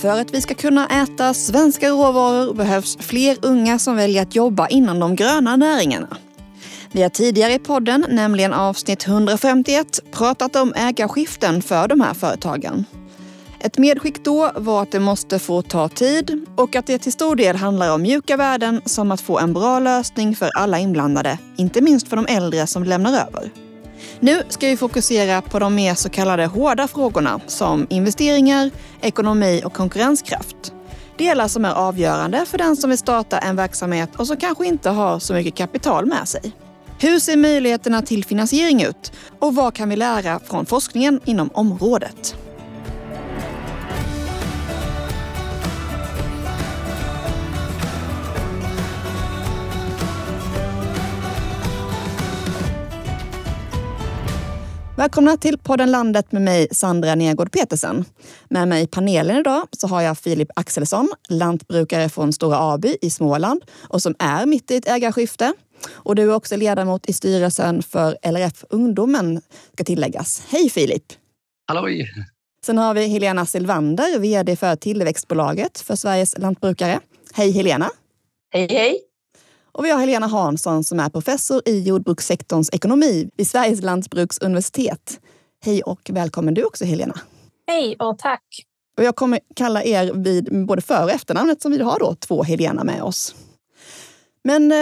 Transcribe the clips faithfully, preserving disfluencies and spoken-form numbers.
För att vi ska kunna äta svenska råvaror behövs fler unga som väljer att jobba inom de gröna näringarna. Vi har tidigare i podden, nämligen avsnitt etthundrafemtioett, pratat om ägarskiften för de här företagen. Ett medskick då var att det måste få ta tid och att det till stor del handlar om mjuka värden som att få en bra lösning för alla inblandade, inte minst för de äldre som lämnar över. Nu ska vi fokusera på de mer så kallade hårda frågorna som investeringar, ekonomi och konkurrenskraft. Delar som är avgörande för den som vill starta en verksamhet och som kanske inte har så mycket kapital med sig. Hur ser möjligheterna till finansiering ut och vad kan vi lära från forskningen inom området? Välkomna till podden Landet med mig, Sandra Nergård-Petersen. Med mig i panelen idag så har jag Filip Axelsson, lantbrukare från Stora Aby i Småland och som är mitt i ett ägarskifte. Och du är också ledamot i styrelsen för L R F Ungdomen, ska tilläggas. Hej Filip! Halloj! Sen har vi Helena Silvander, vd för Tillväxtbolaget för Sveriges lantbrukare. Hej Helena! Hej hej! Och vi har Helena Hansson som är professor i jordbrukssektorns ekonomi vid Sveriges Lantbruksuniversitet. Hej och välkommen du också Helena. Hej och tack. Och jag kommer kalla er vid både för- och efternamnet som vi har då två Helena med oss. Men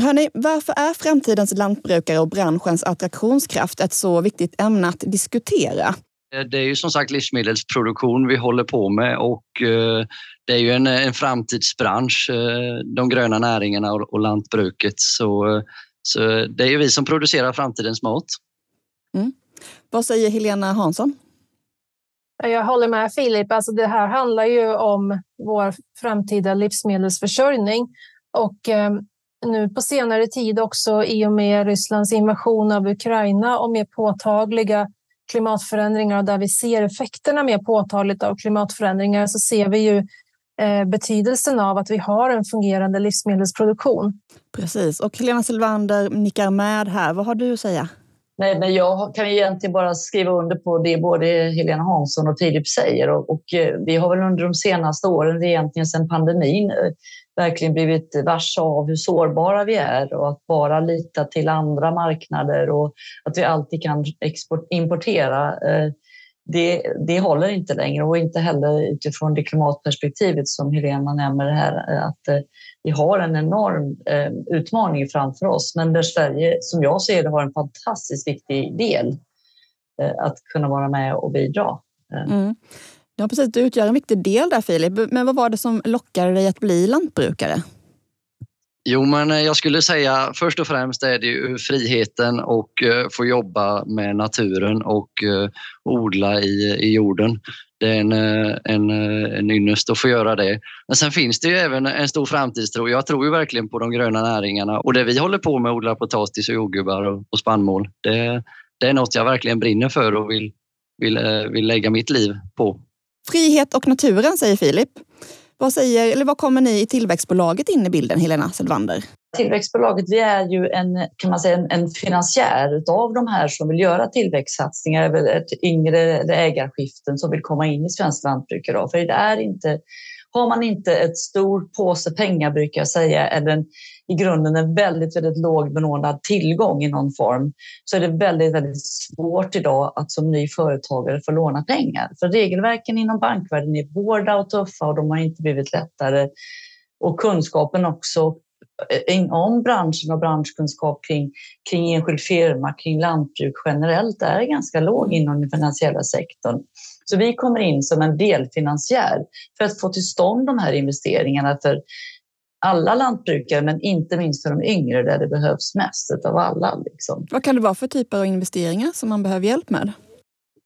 hörni, varför är framtidens lantbrukare och branschens attraktionskraft ett så viktigt ämne att diskutera? Det är ju som sagt livsmedelsproduktion vi håller på med och det är ju en, en framtidsbransch, de gröna näringarna och, och lantbruket. Så, så det är ju vi som producerar framtidens mat. Mm. Vad säger Helena Hansson? Jag håller med Filip. Alltså det här handlar ju om vår framtida livsmedelsförsörjning och eh, nu på senare tid också i och med Rysslands invasion av Ukraina och mer påtagliga klimatförändringar där vi ser effekterna mer påtagligt av klimatförändringar så ser vi ju eh, betydelsen av att vi har en fungerande livsmedelsproduktion. Precis, och Helena Silvander nickar med här. Vad har du att säga? Nej, men jag kan egentligen bara skriva under på det både Helena Hansson och Filip säger och, och vi har väl under de senaste åren egentligen sedan pandemin verkligen blivit varse av hur sårbara vi är och att bara lita till andra marknader och att vi alltid kan export, importera. Det, det håller inte längre och inte heller utifrån det klimatperspektivet som Helena nämner här att vi har en enorm utmaning framför oss. Men där Sverige, som jag ser det, har en fantastiskt viktig del att kunna vara med och bidra. Mm. Ja, precis. Du utgör en viktig del där, Filip. Men vad var det som lockade dig att bli lantbrukare? Jo, men jag skulle säga först och främst är det ju friheten och få jobba med naturen och odla i, i jorden. Det är en, en, en ynnest att få göra det. Men sen finns det ju även en stor framtidstro. Jag tror ju verkligen på de gröna näringarna och det vi håller på med, odla potatis och jordgubbar och, och spannmål. Det, det är något jag verkligen brinner för och vill, vill, vill lägga mitt liv på. Frihet och naturen, säger Filip. Vad, säger, eller vad kommer ni i Tillväxtbolaget in i bilden, Helena Silvander? Tillväxtbolaget, vi är ju en, kan man säga, en, en finansiär av de här som vill göra tillväxtsatsningar eller yngre ägarskiften som vill komma in i svensk lantbruk idag. För det är inte, har man inte ett stor påse pengar brukar jag säga, eller en, i grunden en väldigt, väldigt låg benådad tillgång i någon form, så är det väldigt, väldigt svårt idag att som ny företagare få låna pengar. För regelverken inom bankvärlden är hårda och tuffa och de har inte blivit lättare. Och kunskapen också om branschen och branschkunskap kring, kring enskild firma, kring lantbruk generellt är ganska låg inom den finansiella sektorn. Så vi kommer in som en delfinansiär för att få till stånd de här investeringarna för alla lantbrukare, men inte minst för de yngre där det behövs mest av alla. Liksom. Vad kan det vara för typer av investeringar som man behöver hjälp med?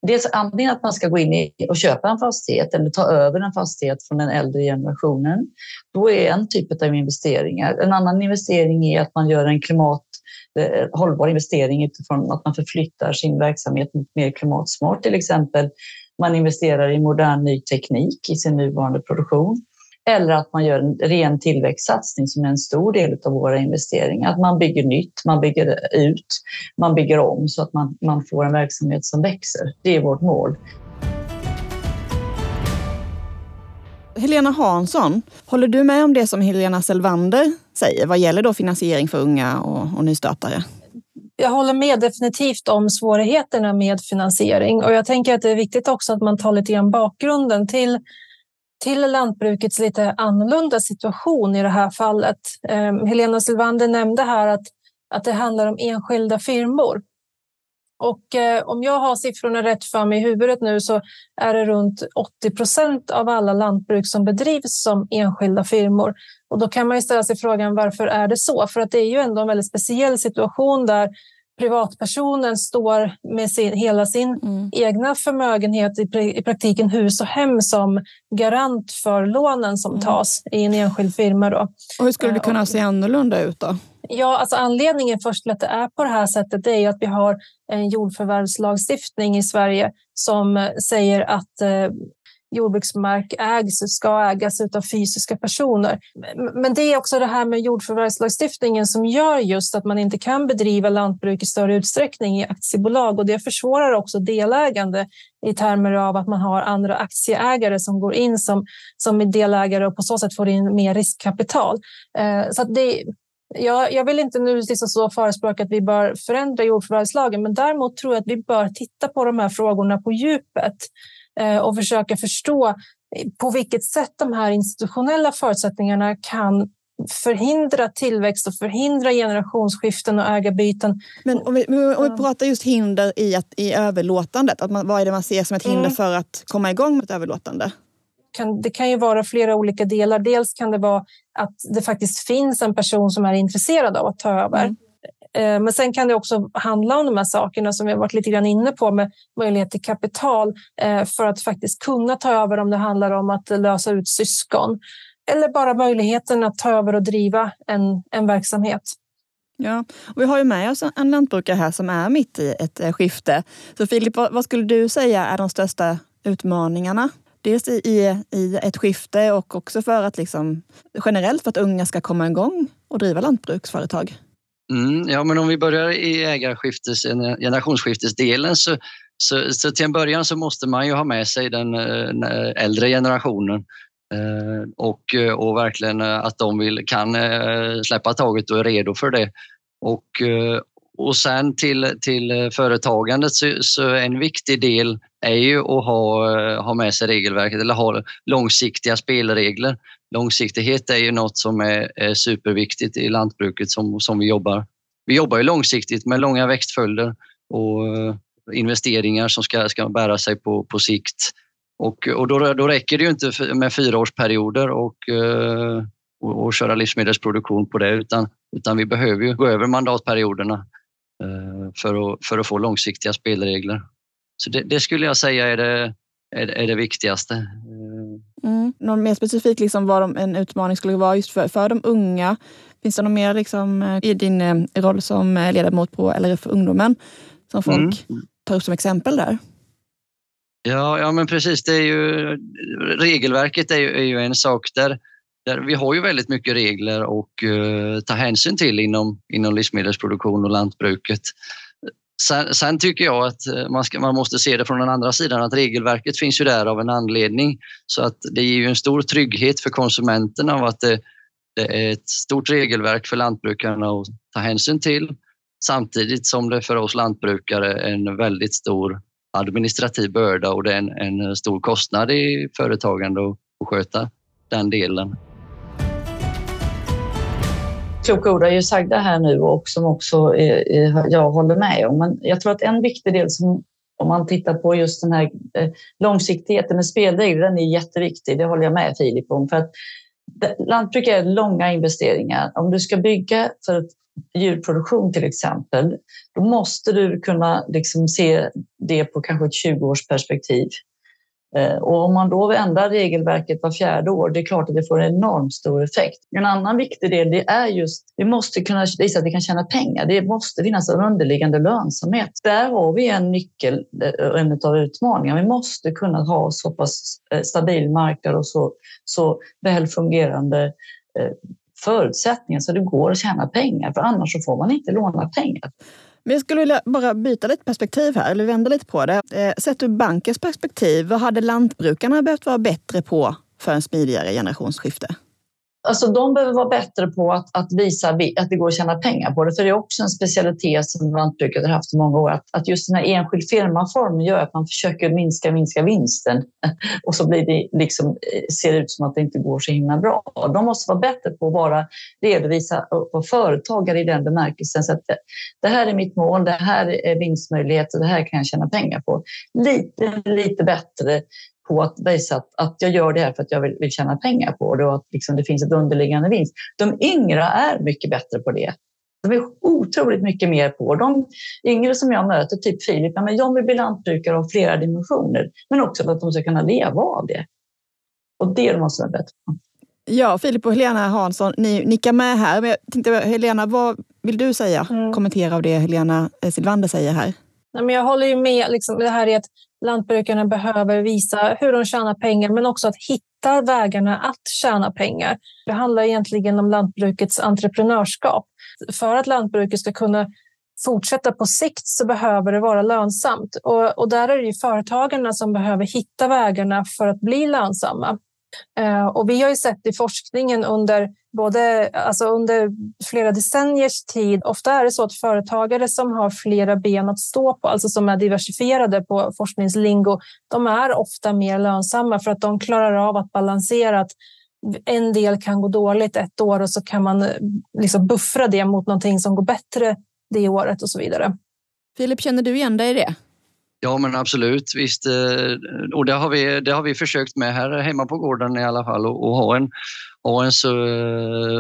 Dels antingen att man ska gå in i och köpa en fastighet eller ta över en fastighet från den äldre generationen. Då är en typ av investeringar. En annan investering är att man gör en klimat, hållbar investering utifrån att man förflyttar sin verksamhet mot mer klimatsmart. Till exempel man investerar i modern ny teknik i sin nuvarande produktion. Eller att man gör en ren tillväxtsatsning som är en stor del av våra investeringar. Att man bygger nytt, man bygger ut, man bygger om så att man, man får en verksamhet som växer. Det är vårt mål. Helena Hansson, håller du med om det som Helena Silvander säger? Vad gäller då finansiering för unga och, och nystartare? Jag håller med definitivt om svårigheterna med finansiering. Och jag tänker att det är viktigt också att man tar lite grann bakgrunden till, till lantbrukets lite annorlunda situation i det här fallet. Eh, Helena Silvander nämnde här att, att det handlar om enskilda firmor. Och eh, om jag har siffrorna rätt fram i huvudet nu så är det runt åttio procent av alla lantbruk som bedrivs som enskilda firmor. Och då kan man ju ställa sig frågan, varför är det så? För att det är ju ändå en väldigt speciell situation där privatpersonen står med sin, hela sin mm. egna förmögenhet i, i praktiken hus och hem som garant för lånen som tas mm. i en enskild firma då. Och hur skulle det kunna och, se annorlunda ut då? Ja, alltså anledningen först till att det är på det här sättet det är ju att vi har en jordförvärvslagstiftning i Sverige som säger att eh, jordbruksmark ägs och ska ägas av fysiska personer. Men det är också det här med jordförvärvslagstiftningen som gör just att man inte kan bedriva lantbruk i större utsträckning i aktiebolag, och det försvårar också delägande i termer av att man har andra aktieägare som går in som, som är delägare och på så sätt får in mer riskkapital. Eh, så att det Jag, jag vill inte nu liksom så förespråka att vi bör förändra jordförvärvslagen, men däremot tror jag att vi bör titta på de här frågorna på djupet eh, och försöka förstå på vilket sätt de här institutionella förutsättningarna kan förhindra tillväxt och förhindra generationsskiften och ägarbyten. Men om vi, om vi pratar just hinder i, att, i överlåtandet, att man, vad är det man ser som ett hinder mm. för att komma igång med ett överlåtande? Kan, det kan ju vara flera olika delar. Dels kan det vara att det faktiskt finns en person som är intresserad av att ta över. Mm. Men sen kan det också handla om de här sakerna som vi har varit lite grann inne på med möjlighet till kapital för att faktiskt kunna ta över, om det handlar om att lösa ut syskon. Eller bara möjligheten att ta över och driva en, en verksamhet. Ja, och vi har ju med oss en lantbrukare här som är mitt i ett skifte. Så Filip, vad, vad skulle du säga är de största utmaningarna? Dels i, i ett skifte och också för att liksom, generellt för att unga ska komma igång och driva lantbruksföretag. Mm, ja, men om vi börjar i ägarskiftes, generationsskiftesdelen så, så, så till en början så måste man ju ha med sig den äldre generationen och, och verkligen att de vill, kan släppa taget och är redo för det. Och, och sen till, till företagandet så, så en viktig del är ju att ha, ha med sig regelverket eller ha långsiktiga spelregler. Långsiktighet är ju något som är, är superviktigt i lantbruket som, som vi jobbar. Vi jobbar ju långsiktigt med långa växtföljder och investeringar som ska, ska bära sig på, på sikt. Och, och då, då räcker det ju inte med fyraårsperioder och, och, och köra livsmedelsproduktion på det, utan, utan vi behöver ju gå över mandatperioderna för att, för att få långsiktiga spelregler. Så det, det skulle jag säga är det, är, är det viktigaste. Mm. Någon mer specifikt liksom vad de, en utmaning skulle vara just för, för de unga? Finns det något mer liksom, i din roll som ledamot på L R F Ungdomen som folk mm. tar upp som exempel där? Ja, ja men precis. Det är ju, regelverket är ju, är ju en sak där, där vi har ju väldigt mycket regler och uh, ta hänsyn till inom, inom livsmedelsproduktion och lantbruket. Sen, sen tycker jag att man, ska, man måste se det från den andra sidan, att regelverket finns ju där av en anledning. Så att det ger ju en stor trygghet för konsumenterna av att det, det är ett stort regelverk för lantbrukarna att ta hänsyn till. Samtidigt som det för oss lantbrukare är en väldigt stor administrativ börda och det är en, en stor kostnad i företagande att sköta den delen. Kloka ord har ju sagda här nu och som också är, är, jag håller med om. Men jag tror att en viktig del som om man tittar på just den här eh, långsiktigheten med spelregler, den är jätteviktig. Det håller jag med Filip om, för att lantbruk är långa investeringar. Om du ska bygga för ett djurproduktion till exempel, då måste du kunna liksom se det på kanske ett tjugo-årsperspektiv. Och om man då ändrar regelverket var fjärde år, det är klart att det får en enormt stor effekt. En annan viktig del det är just, vi måste kunna visa att vi kan tjäna pengar. Det måste finnas en underliggande lönsamhet. Där har vi en nyckel, en av utmaningarna. Vi måste kunna ha så pass stabil marknad och så, så väl fungerande förutsättningar så det går att tjäna pengar. För annars så får man inte låna pengar. Men jag skulle vilja bara byta lite perspektiv här, eller vända lite på det. Sett ur bankens perspektiv, vad hade lantbrukarna behövt vara bättre på för en smidigare generationsskifte? Alltså de behöver vara bättre på att, att visa att det går att tjäna pengar på det. För det är också en specialitet som lantbruket har haft i många år. Att, att just den här enskild firmaformen gör att man försöker minska, minska vinsten. Och så blir det liksom, ser det ut som att det inte går så himla bra. De måste vara bättre på att bara redovisa på företagare i den bemärkelsen. Så att det, det här är mitt mål, det här är vinstmöjligheter, det här kan jag tjäna pengar på. Lite, lite bättre på att visa att, att jag gör det här för att jag vill, vill tjäna pengar på det och att liksom det finns ett underliggande vinst. De yngre är mycket bättre på det. De är otroligt mycket mer på. De yngre som jag möter, typ Filip, ja, men jag vill bli lantbrukare av flera dimensioner. Men också för att de ska kunna leva av det. Och det måste vara bättre på. Ja, Filip och Helena Hansson, ni nickar med här. Men jag tänkte, Helena, vad vill du säga? Mm. Kommentera av det Helena Silvander säger här. Nej, men jag håller ju med. Liksom, det här är ett lantbrukarna behöver visa hur de tjänar pengar, men också att hitta vägarna att tjäna pengar. Det handlar egentligen om lantbrukets entreprenörskap. För att lantbruket ska kunna fortsätta på sikt så behöver det vara lönsamt. Och, och där är det ju företagarna som behöver hitta vägarna för att bli lönsamma. Eh, och vi har ju sett i forskningen under, både, alltså under flera decenniers tid, ofta är det så att företagare som har flera ben att stå på, alltså som är diversifierade på forskningslingo, de är ofta mer lönsamma för att de klarar av att balansera att en del kan gå dåligt ett år och så kan man liksom buffra det mot någonting som går bättre det året och så vidare. Filip, känner du igen dig i det? Ja, men absolut, visst. Och det har vi, det har vi försökt med här hemma på gården i alla fall, och, och ha en, ha en så,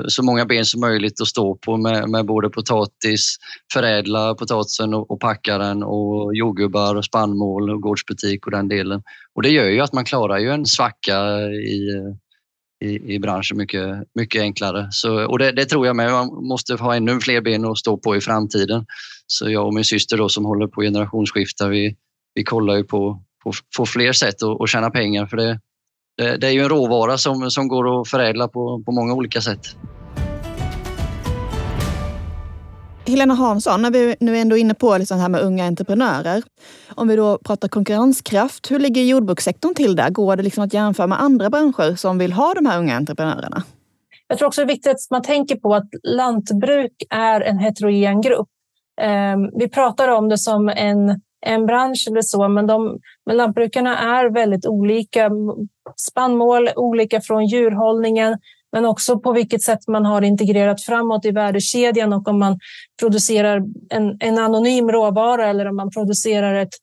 så många ben som möjligt att stå på med, med både potatis, förädla potatisen och, och packa den, och jordgubbar och spannmål och gårdsbutik och den delen. Och det gör ju att man klarar ju en svacka i, i, i branschen mycket, mycket enklare. Så, och det, det tror jag med, man måste ha ännu fler ben att stå på i framtiden. Så jag och min syster då, som håller på generationsskiftar, vi Vi kollar ju på, på, på fler sätt att, att tjäna pengar, för det, det, det är ju en råvara som, som går att förädla på, på många olika sätt. Helena Hansson, när vi nu är ändå inne på liksom här med unga entreprenörer. Om vi då pratar konkurrenskraft, hur ligger jordbrukssektorn till där? Går det liksom att jämföra med andra branscher som vill ha de här unga entreprenörerna? Jag tror också det är viktigt att man tänker på att lantbruk är en heterogen grupp. Vi pratar om det som en... en bransch eller så, men, de, men lantbrukarna är väldigt olika. Spannmål, olika från djurhållningen, men också på vilket sätt man har integrerat framåt i värdekedjan, och om man producerar en, en anonym råvara eller om man producerar ett,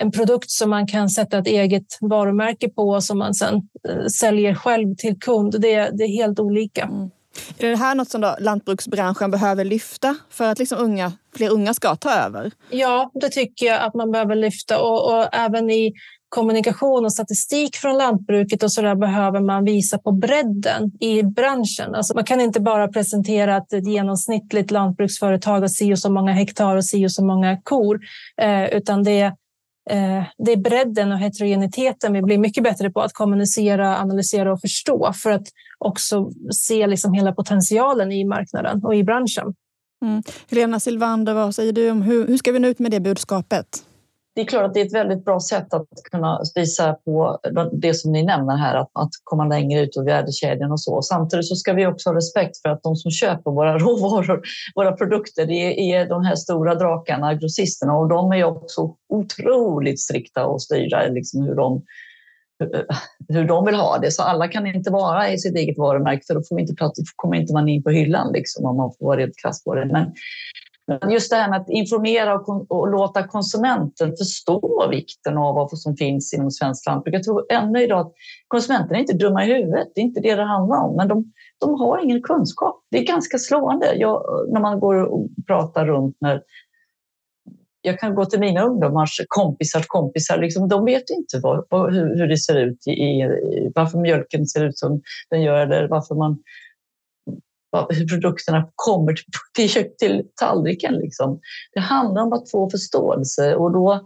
en produkt som man kan sätta ett eget varumärke på som man sedan eh, säljer själv till kund. Det, det är helt olika. Mm. Är det här något som då lantbruksbranschen behöver lyfta för att liksom unga, fler unga ska ta över? Ja, det tycker jag att man behöver lyfta, och, och även i kommunikation och statistik från lantbruket och så där behöver man visa på bredden i branschen. Alltså man kan inte bara presentera att ett genomsnittligt lantbruksföretag har si och så många hektar och si och så många kor, eh, utan det är Det är bredden och heterogeniteten vi blir mycket bättre på att kommunicera, analysera och förstå, för att också se liksom hela potentialen i marknaden och i branschen. Mm. Helena Silvander, vad säger du om hur, hur ska vi nå ut med det budskapet? Det är klart att det är ett väldigt bra sätt att kunna visa på det som ni nämner här, att, att komma längre ut ur värdekedjan och så. Samtidigt så ska vi också ha respekt för att de som köper våra råvaror, våra produkter, det är, är de här stora drakarna, grossisterna, och de är ju också otroligt strikta och styra liksom hur de, hur de vill ha det. Så alla kan inte vara i sitt eget varumärke, för då får vi inte plats, kommer inte man in på hyllan liksom, om man får vara rent krass på det. Men just det här med att informera och, och låta konsumenten förstå vikten av vad som finns inom svensk lantbruk. Jag tror ännu idag att konsumenterna är inte dumma i huvudet, det är inte det det handlar om, men de, de har ingen kunskap. Det är ganska slående. Jag, när man går och pratar runt med, jag kan gå till mina ungdomars kompisar, kompisar liksom, de vet inte vad, vad, hur, hur det ser ut, i, i, varför mjölken ser ut som den gör, eller varför man hur produkterna kommer till, till tallriken. Liksom. Det handlar om att få förståelse, och då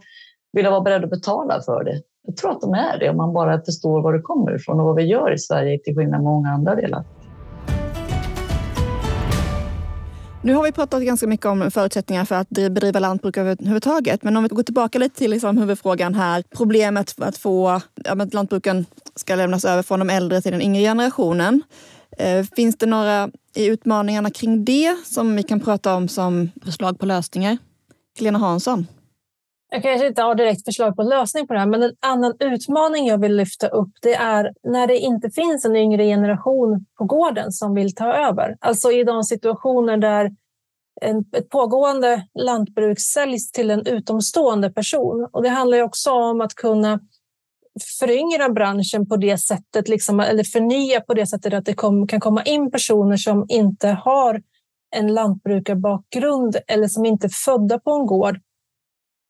vill jag vara beredd att betala för det. Jag tror att de är det, om man bara förstår var det kommer ifrån och vad vi gör i Sverige till skillnad många andra delar. Nu har vi pratat ganska mycket om förutsättningar för att bedriva lantbruk överhuvudtaget. Men om vi går tillbaka lite till liksom huvudfrågan här. Problemet för att få ja, att lantbruken ska lämnas över från de äldre till den yngre generationen. Eh, finns det några i utmaningarna kring det som vi kan prata om som förslag på lösningar? Helena Hansson. Jag kanske inte har direkt förslag på lösning på det här, men en annan utmaning jag vill lyfta upp det är när det inte finns en yngre generation på gården som vill ta över. Alltså i de situationer där en, ett pågående lantbruk säljs till en utomstående person. Och det handlar ju också om att kunna föryngra branschen på det sättet, liksom, eller förnya på det sättet att det kom, kan komma in personer som inte har en lantbrukarbakgrund eller som inte är födda på en gård.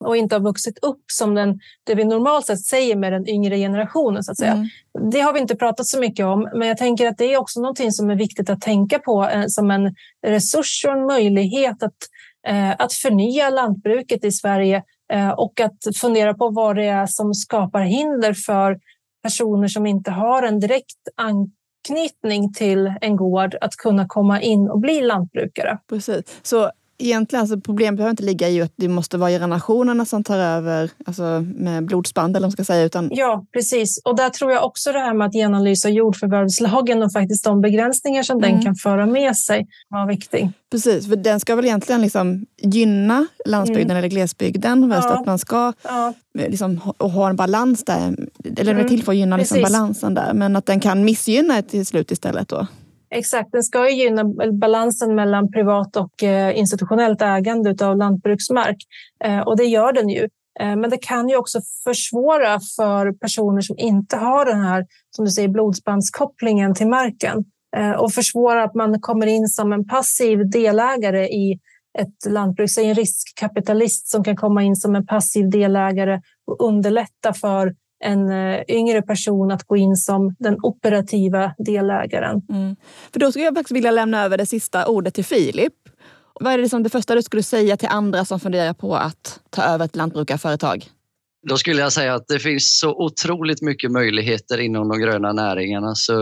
Och inte har vuxit upp som den, det vi normalt sett säger med den yngre generationen. Så att säga. Mm. Det har vi inte pratat så mycket om. Men jag tänker att det är också någonting som är viktigt att tänka på. Eh, som en resurs och en möjlighet att, eh, att förnya lantbruket i Sverige. Eh, och att fundera på vad det är som skapar hinder för personer som inte har en direkt anknytning till en gård. Att kunna komma in och bli lantbrukare. Precis. Så... Egentligen så alltså, problemet behöver inte ligga i att det måste vara generationerna som tar över alltså med blodsband eller vad man ska säga. Utan... Ja, precis. Och där tror jag också det här med att genomlysa jordförvärvslagen och faktiskt de begränsningar som mm. den kan föra med sig var viktig. Precis, för den ska väl egentligen liksom gynna landsbygden mm. eller glesbygden. Ja. Att man ska ja. liksom, ha en balans där. Eller mm. till för att gynna liksom balansen där. Men att den kan missgynna till slut istället då. Exakt, den ska ju gynna balansen mellan privat och institutionellt ägande av lantbruksmark. Och det gör den ju. Men det kan ju också försvåra för personer som inte har den här, som du säger, blodsbandskopplingen till marken. Och försvåra att man kommer in som en passiv delägare i ett lantbruk. Så en riskkapitalist som kan komma in som en passiv delägare och underlätta för en yngre person att gå in som den operativa delägaren. Mm. För då skulle jag faktiskt vilja lämna över det sista ordet till Filip. Vad är det som det första du skulle säga till andra som funderar på att ta över ett lantbrukarföretag? Då skulle jag säga att det finns så otroligt mycket möjligheter inom de gröna näringarna. Så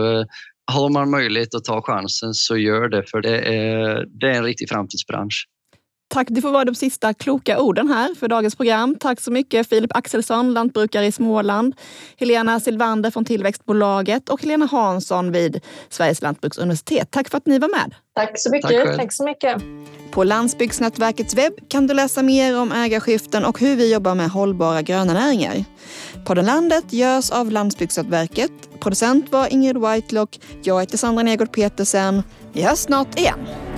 har man möjlighet att ta chansen så gör det, för det är, det är en riktig framtidsbransch. Tack, det får vara de sista kloka orden här för dagens program. Tack så mycket Filip Axelsson, lantbrukare i Småland, Helena Silvander från Tillväxtbolaget och Helena Hansson vid Sveriges Lantbruksuniversitet. Tack för att ni var med. Tack så mycket. Tack, Tack så mycket. På Landsbygdsnätverkets webb kan du läsa mer om ägarskiften och hur vi jobbar med hållbara gröna näringar. Podden Landet görs av Landsbygdsnätverket. Producent var Ingrid Whitelock. Jag heter Sandra Nergård-Petersen. Vi hörs snart igen.